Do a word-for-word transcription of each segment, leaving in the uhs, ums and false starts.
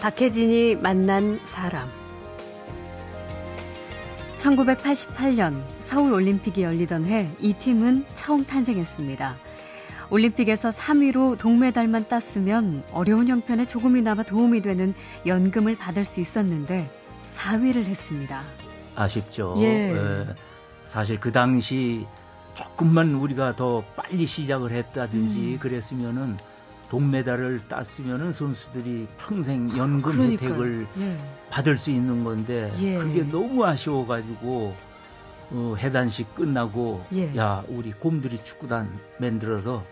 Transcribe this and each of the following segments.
박혜진이 만난 사람. 천구백팔십팔 년 서울올림픽이 열리던 해 이 팀은 처음 탄생했습니다. 올림픽에서 삼 위로 동메달만 땄으면 어려운 형편에 조금이나마 도움이 되는 연금을 받을 수 있었는데 사 위를 했습니다. 아쉽죠. 예. 에, 사실 그 당시 조금만 우리가 더 빨리 시작을 했다든지 음. 그랬으면은 동메달을 땄으면은 선수들이 평생 연금 그러니까요. 혜택을 예. 받을 수 있는 건데 예. 그게 너무 아쉬워가지고 어, 해단식 끝나고 예. 야 우리 곰두리 축구단 만들어서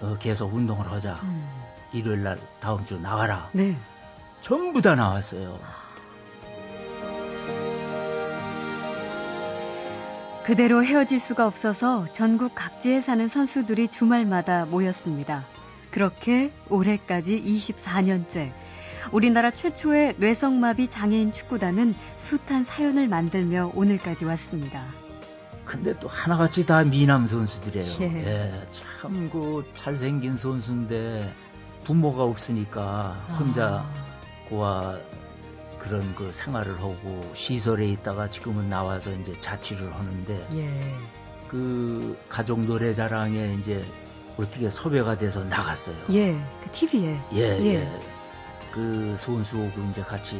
어, 계속 운동을 하자. 음. 일요일 날 다음 주 나와라. 네. 전부 다 나왔어요. 그대로 헤어질 수가 없어서 전국 각지에 사는 선수들이 주말마다 모였습니다. 그렇게 올해까지 이십사 년째 우리나라 최초의 뇌성마비 장애인 축구단은 숱한 사연을 만들며 오늘까지 왔습니다. 근데 또 하나같이 다 미남 선수들이에요. 예. 예, 참 그 잘생긴 선수인데 부모가 없으니까 혼자 고아 그런 그 생활을 하고 시설에 있다가 지금은 나와서 이제 자취를 하는데 예. 그 가족 노래자랑에 이제 어떻게 섭외가 돼서 나갔어요. 예, 그 티비에. 예, 예. 예. 그 선수하고 이제 같이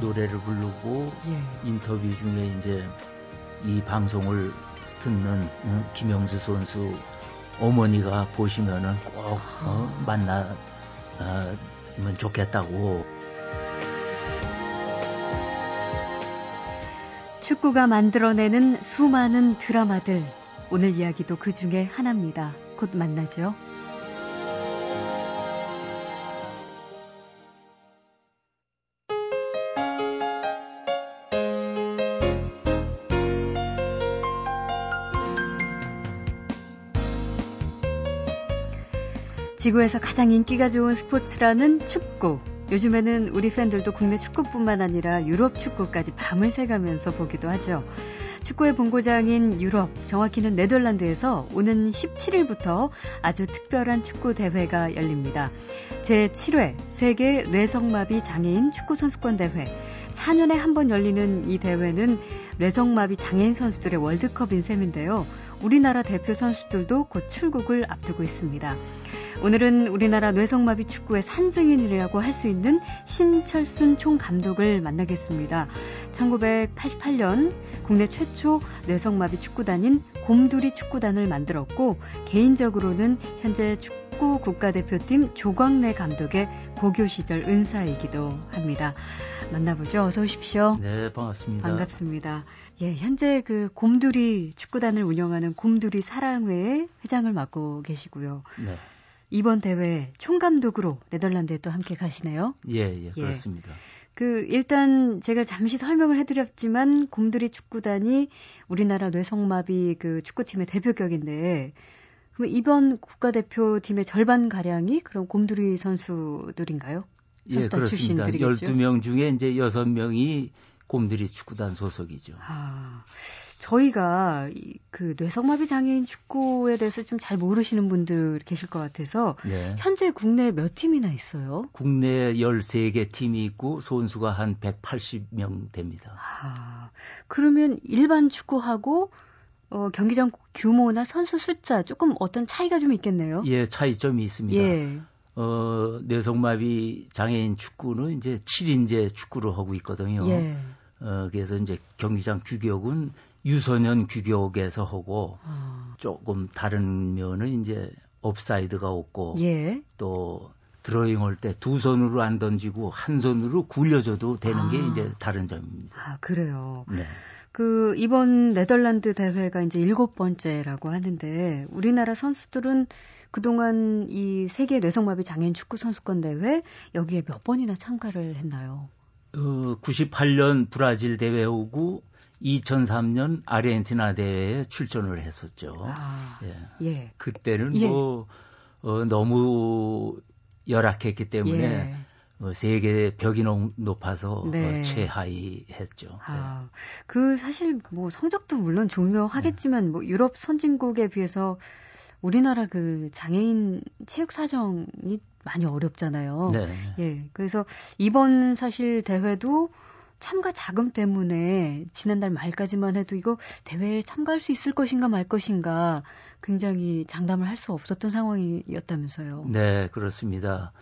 노래를 부르고 예. 인터뷰 중에 이제 이 방송을 듣는 응? 김영수 선수 어머니가 보시면은 꼭 어, 만나면 좋겠다고. 축구가 만들어내는 수많은 드라마들. 오늘 이야기도 그 중에 하나입니다. 곧 만나죠. 지구에서 가장 인기가 좋은 스포츠라는 축구. 요즘에는 우리 팬들도 국내 축구뿐만 아니라 유럽 축구까지 밤을 새가면서 보기도 하죠. 축구의 본고장인 유럽, 정확히는 네덜란드에서 오는 십칠 일부터 아주 특별한 축구 대회가 열립니다. 제칠 회 세계 뇌성마비 장애인 축구선수권 대회. 사 년에 한 번 열리는 이 대회는 뇌성마비 장애인 선수들의 월드컵인 셈인데요. 우리나라 대표 선수들도 곧 출국을 앞두고 있습니다. 오늘은 우리나라 뇌성마비 축구의 산증인이라고 할 수 있는 신철순 총감독을 만나겠습니다. 천구백팔십팔 년 국내 최초 뇌성마비 축구단인 곰두리 축구단을 만들었고 개인적으로는 현재 축구 국가대표팀 조광래 감독의 고교 시절 은사이기도 합니다. 만나보죠. 어서 오십시오. 네, 반갑습니다. 반갑습니다. 예, 현재 그 곰두리 축구단을 운영하는 곰두리 사랑회의 회장을 맡고 계시고요. 네. 이번 대회 총감독으로 네덜란드에 또 함께 가시네요. 예, 예, 예. 그렇습니다. 그 일단 제가 잠시 설명을 해드렸지만 곰두리 축구단이 우리나라 뇌성마비 그 축구팀의 대표격인데 그럼 이번 국가대표팀의 절반 가량이 그럼 곰두리 선수들인가요? 예, 그렇습니다. 열두 명 중에 이제 여섯 명이 곰두리 축구단 소속이죠. 아, 저희가 그 뇌성마비 장애인 축구에 대해서 좀 잘 모르시는 분들 계실 것 같아서 예. 현재 국내에 몇 팀이나 있어요? 국내에 열세 개 팀이 있고 선수가 한 백팔십 명 됩니다. 아, 그러면 일반 축구하고 어, 경기장 규모나 선수 숫자 조금 어떤 차이가 좀 있겠네요? 예, 차이점이 있습니다. 예. 어, 뇌성마비 장애인 축구는 이제 칠 인제 축구로 하고 있거든요. 예. 어, 그래서 이제 경기장 규격은 유소년 규격에서 하고 아. 조금 다른 면은 이제 옵사이드가 없고 예. 또 드로잉 할 때 두 손으로 안 던지고 한 손으로 굴려줘도 되는 아. 게 이제 다른 점입니다. 아, 그래요? 네. 그 이번 네덜란드 대회가 이제 일곱 번째라고 하는데 우리나라 선수들은 그동안 이 세계 뇌성마비 장애인 축구 선수권 대회 여기에 몇 번이나 참가를 했나요? 어, 구십팔 년 브라질 대회 오고 이천삼 년 아르헨티나 대회에 출전을 했었죠. 아, 예. 예. 그때는 예. 뭐 어, 너무 열악했기 때문에 예. 어, 세계 벽이 너무 높아서 네. 어, 최하위 했죠. 아, 네. 그 사실 뭐 성적도 물론 중요하겠지만 네. 뭐 유럽 선진국에 비해서 우리나라 그 장애인 체육 사정이 많이 어렵잖아요. 네. 예. 그래서 이번 사실 대회도 참가 자금 때문에 지난달 말까지만 해도 이거 대회에 참가할 수 있을 것인가 말 것인가 굉장히 장담을 할 수 없었던 상황이었다면서요. 네, 그렇습니다.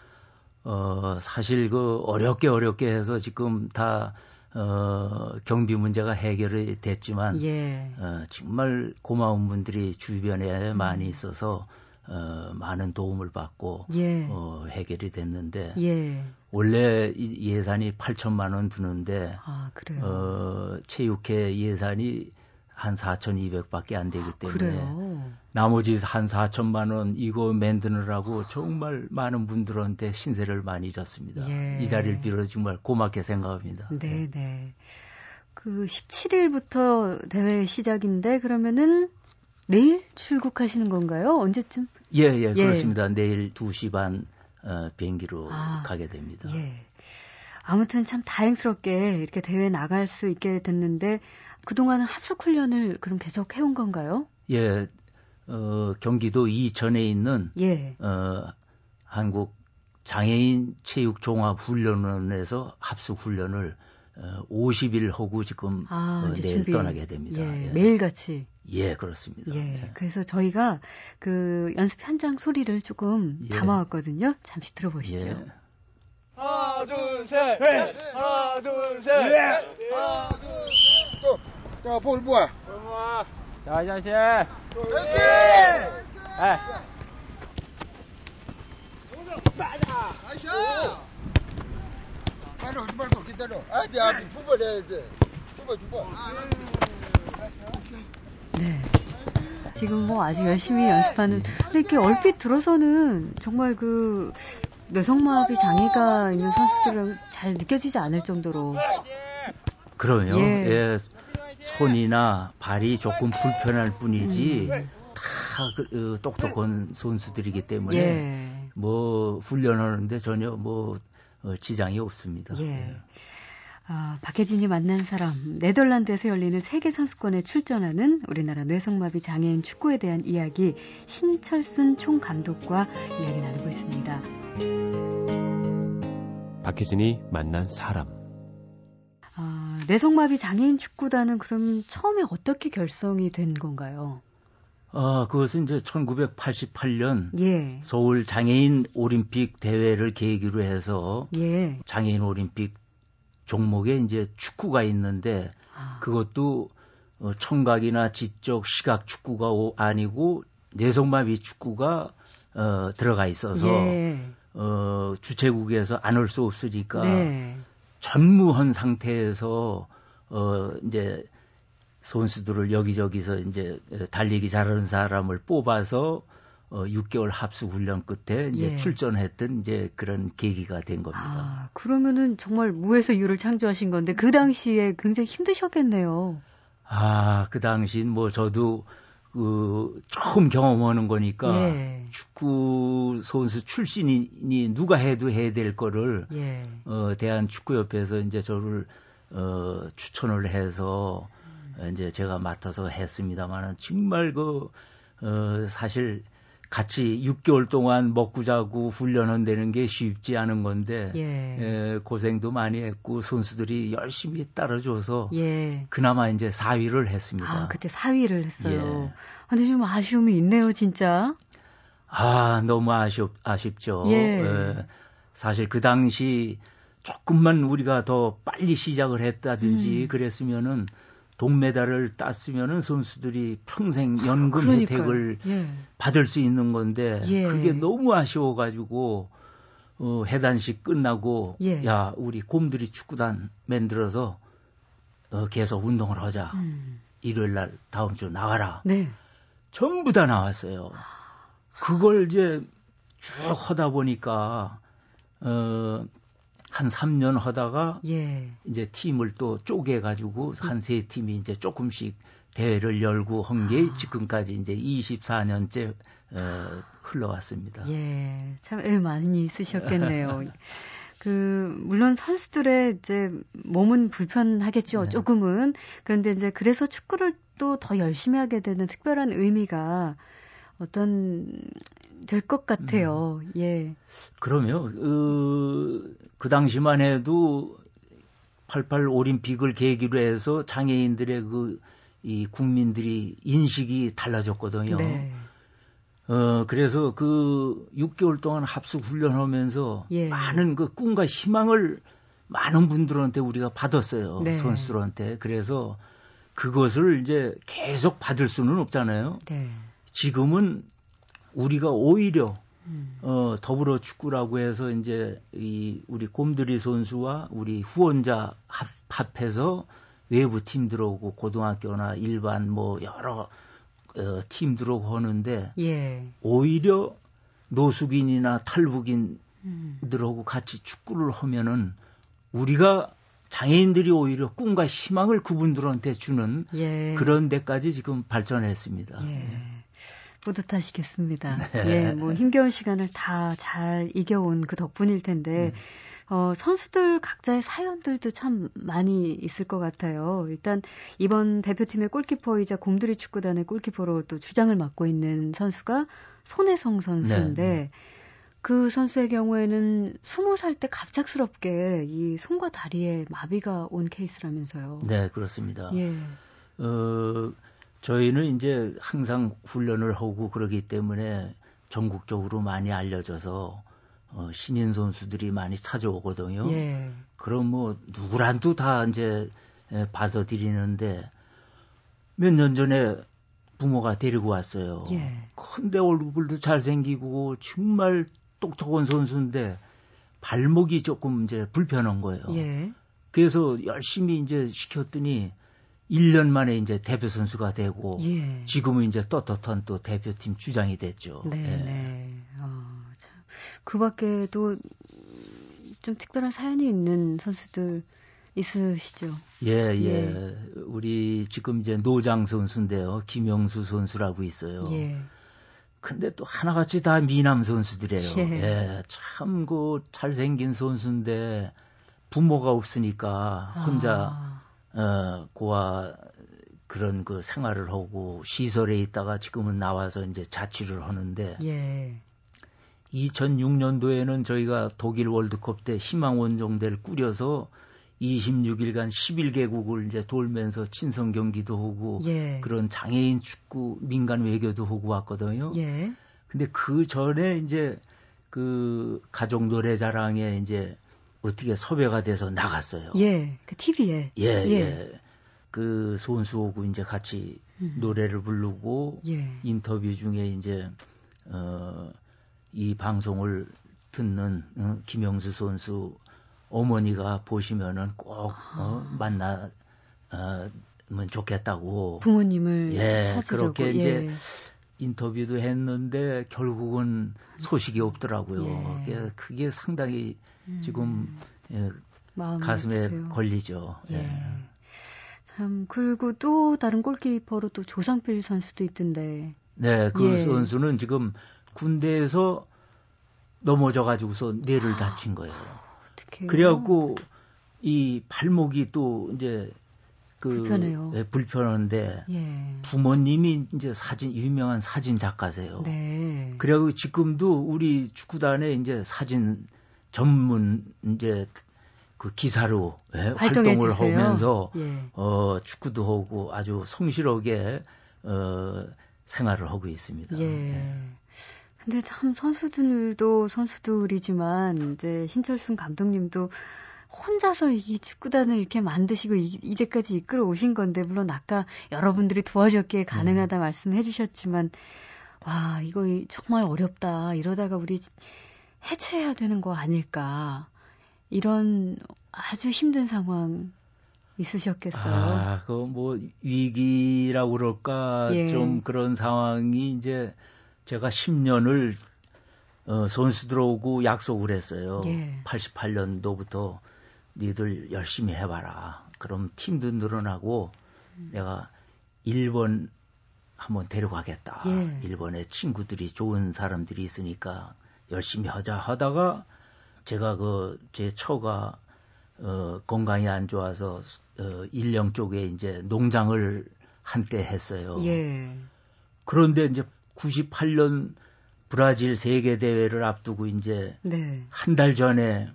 어, 사실 그 어렵게 어렵게 해서 지금 다 어, 경비 문제가 해결이 됐지만 예. 어, 정말 고마운 분들이 주변에 많이 있어서 어, 많은 도움을 받고 예. 어, 해결이 됐는데 예. 원래 예산이 팔천만 원 드는데 아, 그래요? 어, 체육회 예산이 한 사천이백밖에 안 되기 때문에 아, 나머지 한 사천만 원 이거 만드느라고 정말 많은 분들한테 신세를 많이 졌습니다. 예. 이 자리를 빌어 정말 고맙게 생각합니다. 네네. 네. 그 십칠일부터 대회 시작인데 그러면은 내일 출국하시는 건가요? 언제쯤? 예예 예, 예. 그렇습니다. 내일 두 시 반 어, 비행기로 아, 가게 됩니다. 예. 아무튼 참 다행스럽게 이렇게 대회 나갈 수 있게 됐는데 그동안은 합숙 훈련을 그럼 계속 해온 건가요? 예, 어, 경기도 이천에 있는 예. 어, 한국 장애인 체육 종합 훈련원에서 합숙 훈련을 어, 오십 일 하고 지금 아, 어, 내일 준비. 떠나게 됩니다. 예, 예. 매일 같이. 예, 그렇습니다. 예, 예. 그래서 저희가 그 연습 현장 소리를 조금 예. 담아왔거든요. 잠시 들어보시죠. 예. 하나, 둘, 셋. 네. 하나, 둘, 셋. 네. 하나, 둘, 셋. 또, 자, 볼 모아. 볼 모아. 자, 이 자식. 화이팅! 예. 오늘 빠져. 아이씨. 빨리 오지 말고 기다려. 아, 네, 아, 두 번 해야 돼. 두 번, 두 번. 네. 지금 뭐 아주 열심히 연습하는. 근데 이렇게 얼핏 들어서는 정말 그. 뇌성마비 장애가 있는 선수들은 잘 느껴지지 않을 정도로 그럼요. 예. 예, 손이나 발이 조금 불편할 뿐이지 음. 다 그, 똑똑한 선수들이기 때문에 예. 뭐 훈련하는데 전혀 뭐 지장이 없습니다. 예. 예. 아, 박혜진이 만난 사람, 네덜란드에서 열리는 세계선수권에 출전하는 우리나라 뇌성마비 장애인 축구에 대한 이야기, 신철순 총감독과 이야기 나누고 있습니다. 박혜진이 만난 사람. 아, 뇌성마비 장애인 축구단은 그럼 처음에 어떻게 결성이 된 건가요? 아, 그것은 이제 천구백팔십팔 년 예. 서울 장애인 올림픽 대회를 계기로 해서 예. 장애인 올림픽 종목에 이제 축구가 있는데 아. 그것도 청각이나 지적, 시각 축구가 아니고 뇌성마비 축구가 어, 들어가 있어서 예. 어, 주최국에서 안 올 수 없으니까 네. 전무한 상태에서 어, 이제 선수들을 여기저기서 이제 달리기 잘하는 사람을 뽑아서 어, 육 개월 합숙 훈련 끝에 이제 예. 출전했던 이제 그런 계기가 된 겁니다. 아, 그러면은 정말 무에서 유를 창조하신 건데 그 당시에 굉장히 힘드셨겠네요. 아, 그 당시엔 뭐 저도 그 처음 경험하는 거니까 예. 축구 선수 출신이 누가 해도 해야 될 거를 예. 어, 대한축구협회에서 이제 저를 어, 추천을 해서 음. 이제 제가 맡아서 했습니다만은 정말 그 어, 사실 같이 육 개월 동안 먹고 자고 훈련한다는 게 쉽지 않은 건데 예. 에, 고생도 많이 했고 선수들이 열심히 따라줘서 예. 그나마 이제 사 위를 했습니다. 아, 그때 사 위를 했어요. 예. 근데 좀 아쉬움이 있네요, 진짜. 아, 너무 아쉽, 아쉽죠. 예. 에, 사실 그 당시 조금만 우리가 더 빨리 시작을 했다든지 음. 그랬으면은 동메달을 땄으면은 선수들이 평생 연금 그러니까요. 혜택을 예. 받을 수 있는 건데 예. 그게 너무 아쉬워가지고 어, 해단식 끝나고 예. 야 우리 곰두리 축구단 만들어서 어, 계속 운동을 하자. 음. 일요일 날 다음 주 나와라. 네. 전부 다 나왔어요. 그걸 이제 쭉 하다 보니까 어. 한 삼 년 하다가 예. 이제 팀을 또 쪼개가지고 한 세 팀이 이제 조금씩 대회를 열고 한 게 아. 지금까지 이제 이십사 년째 어, 흘러왔습니다. 예, 참 애 많이 쓰셨겠네요. 그 물론 선수들의 이제 몸은 불편하겠죠, 네. 조금은. 그런데 이제 그래서 축구를 또 더 열심히 하게 되는 특별한 의미가 어떤 될 것 같아요. 음. 예. 그럼요. 그, 그 당시만 해도 팔십팔 올림픽을 계기로 해서 장애인들의 그 이 국민들이 인식이 달라졌거든요. 네. 어, 그래서 그 육 개월 동안 합숙 훈련하면서 예. 많은 그 꿈과 희망을 많은 분들한테 우리가 받았어요. 네. 선수들한테. 그래서 그것을 이제 계속 받을 수는 없잖아요. 네. 지금은 우리가 오히려 음. 어, 더불어 축구라고 해서 이제 이 우리 곰두리 선수와 우리 후원자 합, 합해서 외부 팀 들어오고 고등학교나 일반 뭐 여러 어, 팀 들어오고 하는데 예. 오히려 노숙인이나 탈북인들하고 음. 같이 축구를 하면은 우리가 장애인들이 오히려 꿈과 희망을 그분들한테 주는 예. 그런 데까지 지금 발전했습니다. 예. 뿌듯하시겠습니다. 네. 예, 뭐 힘겨운 시간을 다 잘 이겨온 그 덕분일 텐데 음. 어, 선수들 각자의 사연들도 참 많이 있을 것 같아요. 일단 이번 대표팀의 골키퍼이자 곰두리 축구단의 골키퍼로 또 주장을 맡고 있는 선수가 손혜성 선수인데 네. 그 선수의 경우에는 스무 살 때 갑작스럽게 이 손과 다리에 마비가 온 케이스라면서요. 네, 그렇습니다. 예. 어... 저희는 이제 항상 훈련을 하고 그러기 때문에 전국적으로 많이 알려져서 어, 신인 선수들이 많이 찾아오거든요. 예. 그럼 뭐 누구라도 다 이제 받아들이는데 몇 년 전에 부모가 데리고 왔어요. 예. 근데 얼굴도 잘생기고 정말 똑똑한 선수인데 발목이 조금 이제 불편한 거예요. 예. 그래서 열심히 이제 시켰더니 일 년 만에 이제 대표 선수가 되고, 예. 지금은 이제 떳떳한 또 대표팀 주장이 됐죠. 네. 네. 예. 어, 참. 그 밖에도 좀 특별한 사연이 있는 선수들 있으시죠? 예, 예. 예. 우리 지금 이제 노장 선수인데요. 김영수 선수라고 있어요. 예. 근데 또 하나같이 다 미남 선수들이에요. 예. 예. 참 그 잘생긴 선수인데 부모가 없으니까 혼자 아. 어, 고아 그런 그 생활을 하고 시설에 있다가 지금은 나와서 이제 자취를 하는데 예. 이천육 년도에는 저희가 독일 월드컵 때 희망원정대를 꾸려서 이십육 일간 십일 개국을 이제 돌면서 친선 경기도 하고 예. 그런 장애인 축구 민간 외교도 하고 왔거든요. 예. 근데 그 전에 이제 그 가족 노래자랑에 이제 어떻게 섭외가 돼서 나갔어요. 예, 그 티비에. 예, 예. 예. 그 손수호고 이제 같이 음. 노래를 부르고 예. 인터뷰 중에 이제 어, 이 방송을 듣는 어, 김영수 선수 어머니가 보시면은 꼭 아. 어, 만나면 좋겠다고. 부모님을 예, 찾으려고. 그렇게 이제 예. 인터뷰도 했는데 결국은 소식이 없더라고요. 예. 그게 상당히 지금 음, 예, 가슴에 드세요. 걸리죠. 예. 예. 참 그리고 또 다른 골키퍼로 또 조상필 선수도 있던데. 네, 그 예. 선수는 지금 군대에서 넘어져가지고서 뇌를 아, 다친 거예요. 어떡해요. 그래갖고 이 발목이 또 이제 그 불편해요. 예, 불편한데 예. 부모님이 이제 사진 유명한 사진 작가세요. 네. 그래갖고 지금도 우리 축구단에 이제 사진 전문 이제 그 기사로 예, 활동을 주세요. 하면서 예. 어, 축구도 하고 아주 성실하게 어, 생활을 하고 있습니다. 예. 예. 근데 참 선수들도 선수들이지만 이제 신철순 감독님도 혼자서 이 축구단을 이렇게 만드시고 이, 이제까지 이끌어 오신 건데 물론 아까 여러분들이 도와줬기에 가능하다 음. 말씀해 주셨지만 와 이거 정말 어렵다 이러다가 우리 해체해야 되는 거 아닐까 이런 아주 힘든 상황 있으셨겠어요. 아, 그 뭐 위기라고 그럴까 예. 좀 그런 상황이 이제 제가 십 년을 어, 선수들하고 약속을 했어요. 예. 팔십팔 년도부터 니들 열심히 해봐라. 그럼 팀도 늘어나고 음. 내가 일본 한번 데려가겠다. 예. 일본에 친구들이 좋은 사람들이 있으니까. 열심히 하자 하다가 제가 그 제 처가 어 건강이 안 좋아서 어 일령 쪽에 이제 농장을 한때 했어요. 예. 그런데 이제 구십팔 년 브라질 세계대회를 앞두고 이제 네. 한 달 전에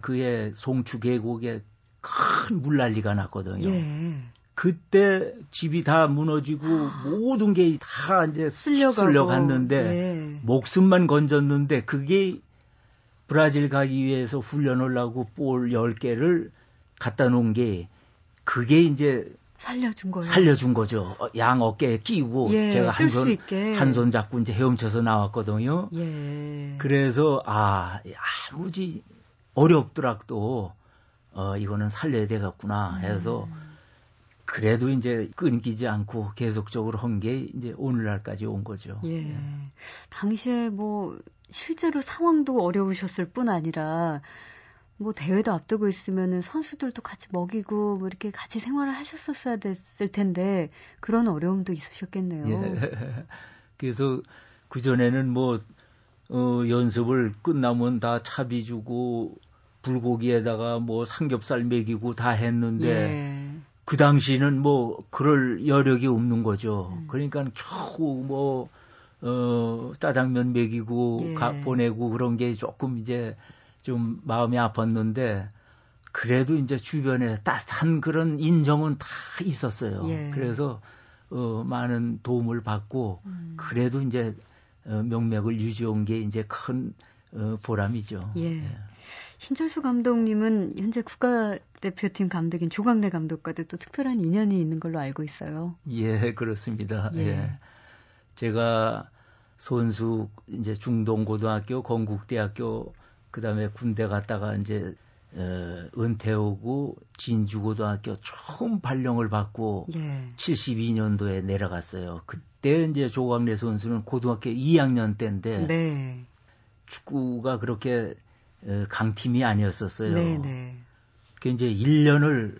그의 송추 계곡에 큰 물난리가 났거든요. 예. 그때 집이 다 무너지고 모든 게 다 이제 쓸려갔는데 예. 목숨만 건졌는데 그게 브라질 가기 위해서 훈련을 하고 볼 열 개를 갖다 놓은 게 그게 이제 살려준 거예요. 살려준 거죠. 양 어깨에 끼우고 예, 제가 한 손 한 손 잡고 이제 헤엄쳐서 나왔거든요. 예. 그래서 아, 아무지 어렵더라도 어, 이거는 살려야 되겠구나 해서 음. 그래도 이제 끊기지 않고 계속적으로 한 게 이제 오늘날까지 온 거죠. 예. 예. 당시에 뭐 실제로 상황도 어려우셨을 뿐 아니라 뭐 대회도 앞두고 있으면은 선수들도 같이 먹이고 뭐 이렇게 같이 생활을 하셨었어야 됐을 텐데 그런 어려움도 있으셨겠네요. 예. 그래서 그 전에는 뭐 어, 연습을 끝나면 다 차비 주고 불고기에다가 뭐 삼겹살 먹이고 다 했는데 예. 그 당시는 뭐 그럴 여력이 없는 거죠. 음. 그러니까 겨우 뭐 어, 짜장면 먹이고 예. 가, 보내고 그런 게 조금 이제 좀 마음이 아팠는데 그래도 이제 주변에 따뜻한 그런 인정은 다 있었어요. 예. 그래서 어, 많은 도움을 받고 음. 그래도 이제 어, 명맥을 유지한 게 이제 큰 어, 보람이죠. 예. 예. 신철수 감독님은 현재 국가대표팀 감독인 조광래 감독과도 또 특별한 인연이 있는 걸로 알고 있어요. 예, 그렇습니다. 예. 예. 제가 손수 이제 중동고등학교, 건국대학교 그다음에 군대 갔다가 이제 에, 은퇴하고 진주고등학교 처음 발령을 받고 예. 칠십이 년도에 내려갔어요. 그때 이제 조광래 선수는 고등학교 이 학년 때인데 네. 축구가 그렇게 에, 강팀이 아니었었어요. 네, 네. 그 이제 일 년을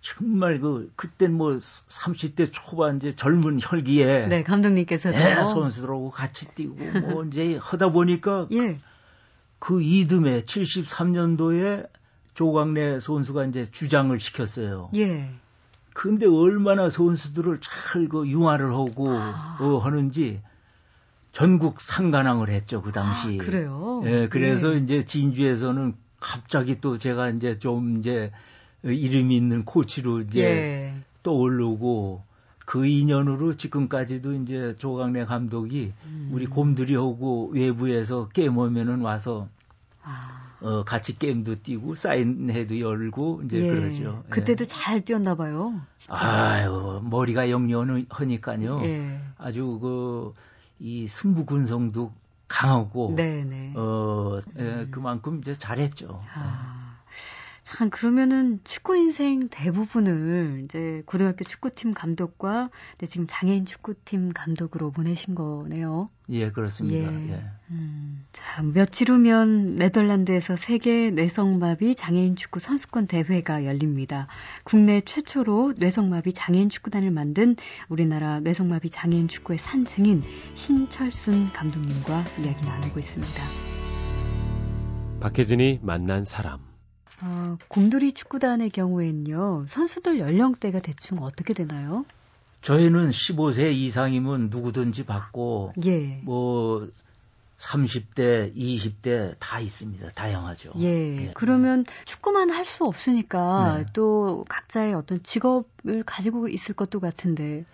정말 그 그땐 뭐 삼십 대 초반 이제 젊은 혈기에 네, 감독님께서도 예, 선수들하고 같이 뛰고 뭐 이제 하다 보니까. 예. 그 이듬해 칠십삼 년도에 조광래 선수가 이제 주장을 시켰어요. 예. 근데 얼마나 선수들을 잘 그 융화를 하고 아. 어, 하는지 전국 상관왕을 했죠, 그 당시. 아, 그래요? 예, 그래서 예. 이제 진주에서는 갑자기 또 제가 이제 좀 이제 이름이 있는 코치로 이제 예. 떠오르고 그 인연으로 지금까지도 이제 조광래 감독이 음. 우리 곰두리하고 외부에서 게임하면은 와서 아. 어, 같이 게임도 뛰고 사인회도 열고 이제 예. 그러죠. 그때도 예. 잘 뛰었나 봐요. 진짜. 아유 머리가 영리하니까요. 예. 아주 그 이 승부군성도 강하고 네네. 어 예, 음. 그만큼 이제 잘했죠. 아. 예. 참 그러면은 축구 인생 대부분을 이제 고등학교 축구팀 감독과 네, 지금 장애인 축구팀 감독으로 보내신 거네요. 예, 그렇습니다. 예. 예. 음, 자, 며칠 후면 네덜란드에서 세계 뇌성마비 장애인 축구 선수권 대회가 열립니다. 국내 최초로 뇌성마비 장애인 축구단을 만든 우리나라 뇌성마비 장애인 축구의 산증인 신철순 감독님과 이야기 나누고 있습니다. 박혜진이 만난 사람. 어, 곰두리 축구단의 경우에는요. 선수들 연령대가 대충 어떻게 되나요? 저희는 십오 세 이상이면 누구든지 받고 예. 뭐 삼십 대, 이십 대 다 있습니다. 다양하죠. 예. 예. 그러면 축구만 할 수 없으니까 네. 또 각자의 어떤 직업을 가지고 있을 것도 같은데.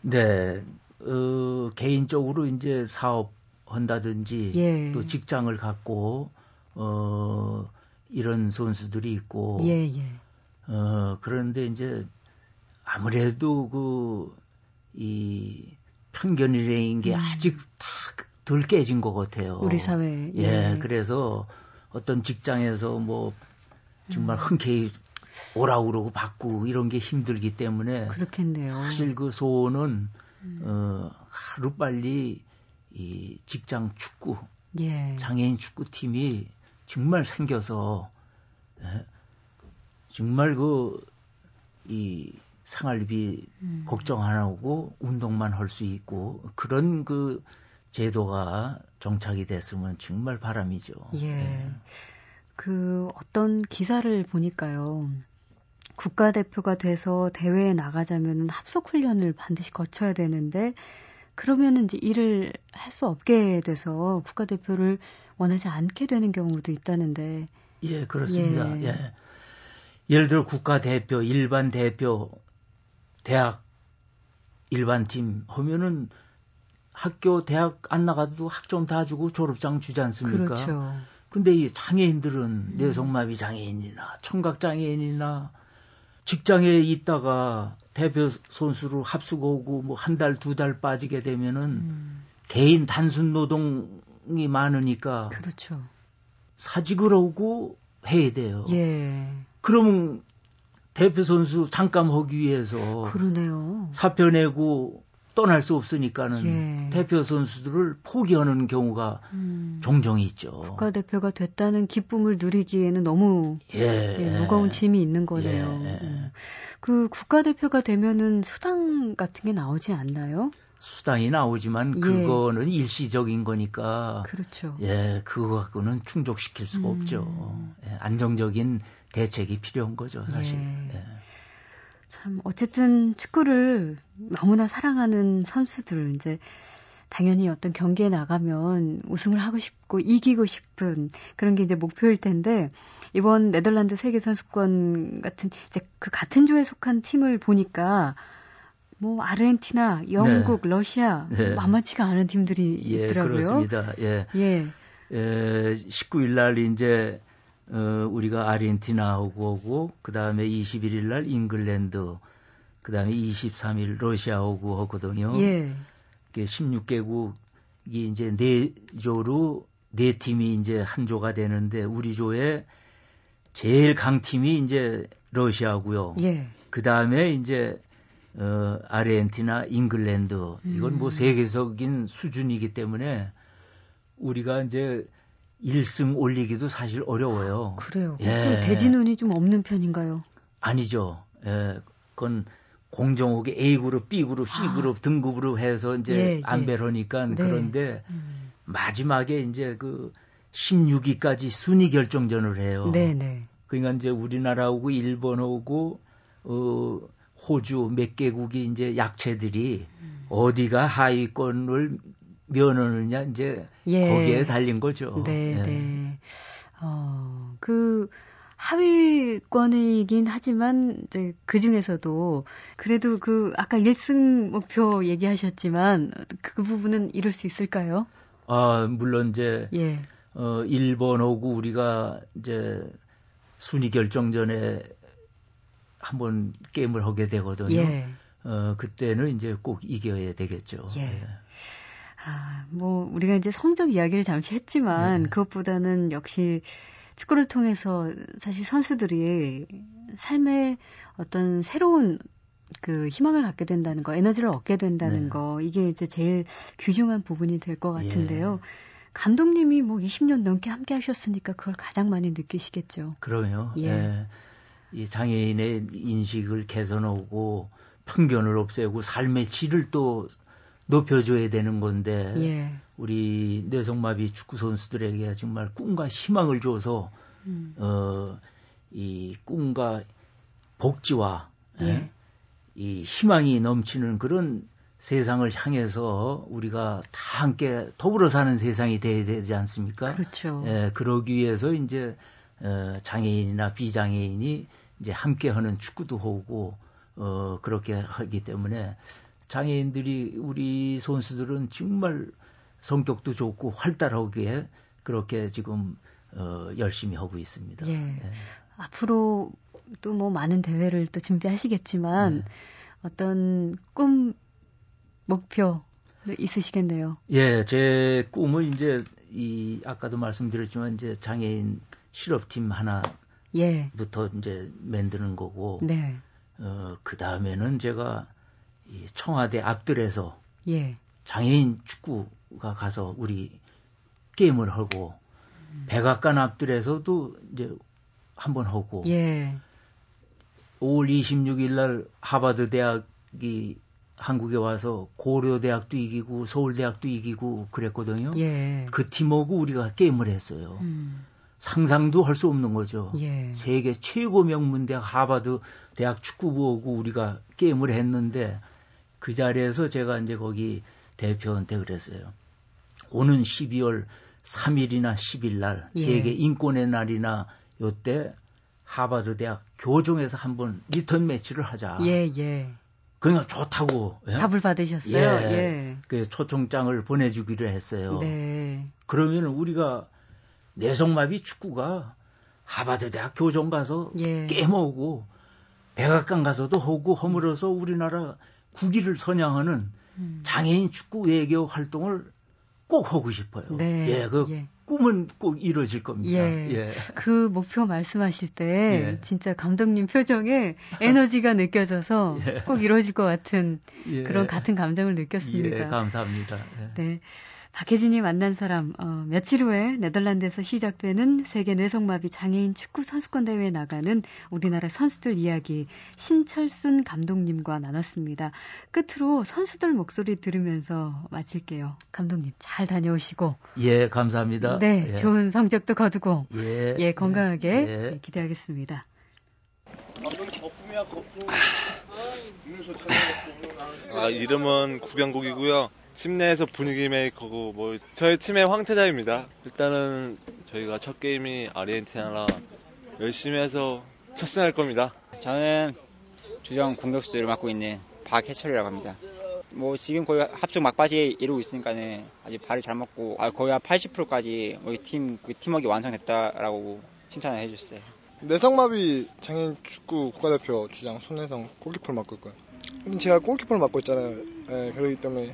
네. 어, 개인적으로 이제 사업한다든지 예. 또 직장을 갖고 어 이런 선수들이 있고, 예, 예. 어, 그런데 이제 아무래도 그, 이 편견이라는 게 음. 아직 다 덜 깨진 것 같아요. 우리 사회에. 예, 예. 그래서 어떤 직장에서 뭐 정말 흔쾌히 오라고 그러고 받고 이런 게 힘들기 때문에. 그렇겠네요. 사실 그 소원은, 음. 어, 하루빨리 이 직장 축구, 예. 장애인 축구팀이 정말 생겨서 예, 정말 그 이 생활비 음. 걱정 안 하고 운동만 할 수 있고 그런 그 제도가 정착이 됐으면 정말 바람이죠. 예. 예. 그 어떤 기사를 보니까요. 국가대표가 돼서 대회에 나가자면 합숙훈련을 반드시 거쳐야 되는데 그러면 이제 일을 할 수 없게 돼서 국가대표를 원하지 않게 되는 경우도 있다는데. 예, 그렇습니다. 예. 예. 예를 들어 국가대표, 일반 대표, 대학, 일반팀 하면은 학교, 대학 안 나가도 학점 다 주고 졸업장 주지 않습니까? 그렇죠. 근데 이 장애인들은 뇌성마비 장애인이나 청각장애인이나 직장에 있다가 대표 선수로 합숙하고 뭐 한 달, 두 달 빠지게 되면은 음. 개인 단순 노동이 많으니까. 그렇죠. 사직을 하고 해야 돼요. 예. 그러면 대표 선수 잠깐 하기 위해서. 그러네요. 사표 내고 떠날 수 없으니까는 예. 대표 선수들을 포기하는 경우가 음, 종종 있죠. 국가대표가 됐다는 기쁨을 누리기에는 너무 예. 예, 무거운 짐이 있는 거네요. 예. 음. 그 국가대표가 되면은 수당 같은 게 나오지 않나요? 수당이 나오지만 그거는 예. 일시적인 거니까. 그렇죠. 예, 그거 갖고는 충족시킬 수가 음. 없죠. 예, 안정적인 대책이 필요한 거죠, 사실. 예. 예. 참 어쨌든 축구를 너무나 사랑하는 선수들 이제 당연히 어떤 경기에 나가면 우승을 하고 싶고 이기고 싶은 그런 게 이제 목표일 텐데 이번 네덜란드 세계 선수권 같은 이제 그 같은 조에 속한 팀을 보니까 뭐 아르헨티나, 영국, 네. 러시아 네. 만만치가 않은 팀들이 예, 있더라고요. 그렇습니다. 예. 예. 예, 십구 일 날 이제 어, 우리가 아르헨티나하고 오고, 그 다음에 이십일 일 날 잉글랜드, 그 다음에 이십삼 일 러시아하고 하거든요. 예. 십육 개국이 이제 네 조로 네 팀이 이제 한 조가 되는데, 우리 조에 제일 강팀이 이제 러시아고요. 예. 그 다음에 이제, 어, 아르헨티나, 잉글랜드. 이건 뭐 세계적인 수준이기 때문에, 우리가 이제, 일 승 올리기도 사실 어려워요. 그래요. 예. 대진운이 좀 없는 편인가요? 아니죠. 예. 그건 공정하게 A그룹, B그룹, C그룹, 아. 등급으로 해서 이제 예, 예. 안배하니까 네. 그런데 음. 마지막에 이제 그 십육 위까지 순위 결정전을 해요. 네, 네. 그러니까 이제 우리나라하고 일본하고 어, 호주 몇 개국이 이제 약체들이 음. 어디가 하위권을 면허느냐 이제 예. 거기에 달린 거죠. 네, 예. 네. 어, 그 하위권이긴 하지만 이제 그 중에서도 그래도 그 아까 일 승 목표 얘기하셨지만 그 부분은 이룰 수 있을까요? 아, 물론 이제 예. 어, 일본하고 우리가 이제 순위 결정전에 한번 게임을 하게 되거든요. 예. 어, 그때는 이제 꼭 이겨야 되겠죠. 예. 예. 아, 뭐 우리가 이제 성적 이야기를 잠시 했지만 네. 그것보다는 역시 축구를 통해서 사실 선수들이 삶의 어떤 새로운 그 희망을 갖게 된다는 거, 에너지를 얻게 된다는 네. 거 이게 이제 제일 귀중한 부분이 될 것 같은데요. 예. 감독님이 뭐 이십 년 넘게 함께 하셨으니까 그걸 가장 많이 느끼시겠죠. 그럼요. 예. 예. 이 장애인의 인식을 개선하고 편견을 없애고 삶의 질을 또 높여줘야 되는 건데 예. 우리 뇌성마비 축구 선수들에게 정말 꿈과 희망을 줘서 음. 어, 이 꿈과 복지와 예. 예? 이 희망이 넘치는 그런 세상을 향해서 우리가 다 함께 더불어 사는 세상이 돼야 되지 않습니까? 그렇죠. 예, 그러기 위해서 이제 장애인이나 비장애인이 이제 함께하는 축구도 하고 어, 그렇게 하기 때문에. 장애인들이 우리 선수들은 정말 성격도 좋고 활달하기에 그렇게 지금 어, 열심히 하고 있습니다. 예. 예. 앞으로 또 뭐 많은 대회를 또 준비하시겠지만 예. 어떤 꿈 목표 있으시겠네요. 예, 제 꿈은 이제 이 아까도 말씀드렸지만 이제 장애인 실업팀 하나부터 예. 이제 만드는 거고 네. 어, 그 다음에는 제가 이 청와대 앞뜰에서 예. 장애인 축구가 가서 우리 게임을 하고 음. 백악관 앞뜰에서도 이제 한번 하고 예. 오월 이십육 일 날 하버드 대학이 한국에 와서 고려대학도 이기고 서울대학도 이기고 그랬거든요. 예. 그 팀하고 우리가 게임을 했어요. 음. 상상도 할 수 없는 거죠. 예. 세계 최고 명문대학 하버드 대학 축구부하고 우리가 게임을 했는데 그 자리에서 제가 이제 거기 대표한테 그랬어요. 오는 십이월 삼일이나 십일 날 예. 세계 인권의 날이나 요때 하버드 대학 교정에서 한번 리턴 매치를 하자. 예, 예. 그냥 좋다고. 예? 답을 받으셨어요. 예. 예. 그 초청장을 보내주기로 했어요. 네. 그러면 우리가 내성마비 축구가 하버드 대학 교정 가서 예. 깨먹고 백악관 가서도 하고 허물어서 우리나라 국위를 선양하는 음. 장애인 축구 외교 활동을 꼭 하고 싶어요. 네. 예, 그 예. 꿈은 꼭 이루어질 겁니다. 예. 예. 그 목표 말씀하실 때 예. 진짜 감독님 표정에 에너지가 느껴져서 예. 꼭 이루어질 것 같은 예. 그런 같은 감정을 느꼈습니다. 예, 감사합니다. 예. 네. 박혜진이 만난 사람, 어, 며칠 후에 네덜란드에서 시작되는 세계 뇌성마비 장애인 축구 선수권 대회에 나가는 우리나라 선수들 이야기 신철순 감독님과 나눴습니다. 끝으로 선수들 목소리 들으면서 마칠게요. 감독님 잘 다녀오시고. 예, 감사합니다. 네, 예. 좋은 성적도 거두고 예, 예 건강하게 예. 예, 기대하겠습니다. 아, 이름은 구경국이고요. 팀 내에서 분위기 메이커고 뭐 저희 팀의 황태자입니다. 일단은 저희가 첫 게임이 아르헨티나라 열심히 해서 첫 승할 겁니다. 저는 주전 공격수를 맡고 있는 박해철이라고 합니다. 뭐 지금 거의 합숙 막바지에 이루고 있으니까는 아직 발을 잘 먹고 거의 한 팔십 퍼센트까지 우리 팀 그 팀워크 완성됐다라고 칭찬을 해주셨어요. 내성마비 장애인 축구 국가대표 주장 손혜성 골키퍼를 맡고 있고요. 제가 골키퍼를 맡고 있잖아요. 네, 그렇기 때문에.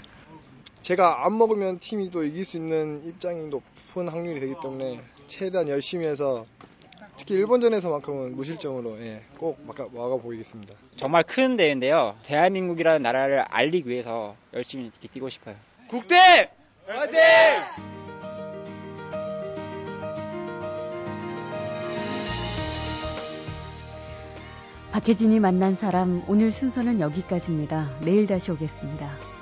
제가 안 먹으면 팀이 또 이길 수 있는 입장이 높은 확률이 되기 때문에 최대한 열심히 해서 특히 일본전에서만큼은 무실점으로 예, 꼭 막아, 막아보이겠습니다. 정말 큰 대회인데요. 대한민국이라는 나라를 알리기 위해서 열심히 이렇게 뛰고 싶어요. 국대! 화이팅! 박혜진이 만난 사람 오늘 순서는 여기까지입니다. 내일 다시 오겠습니다.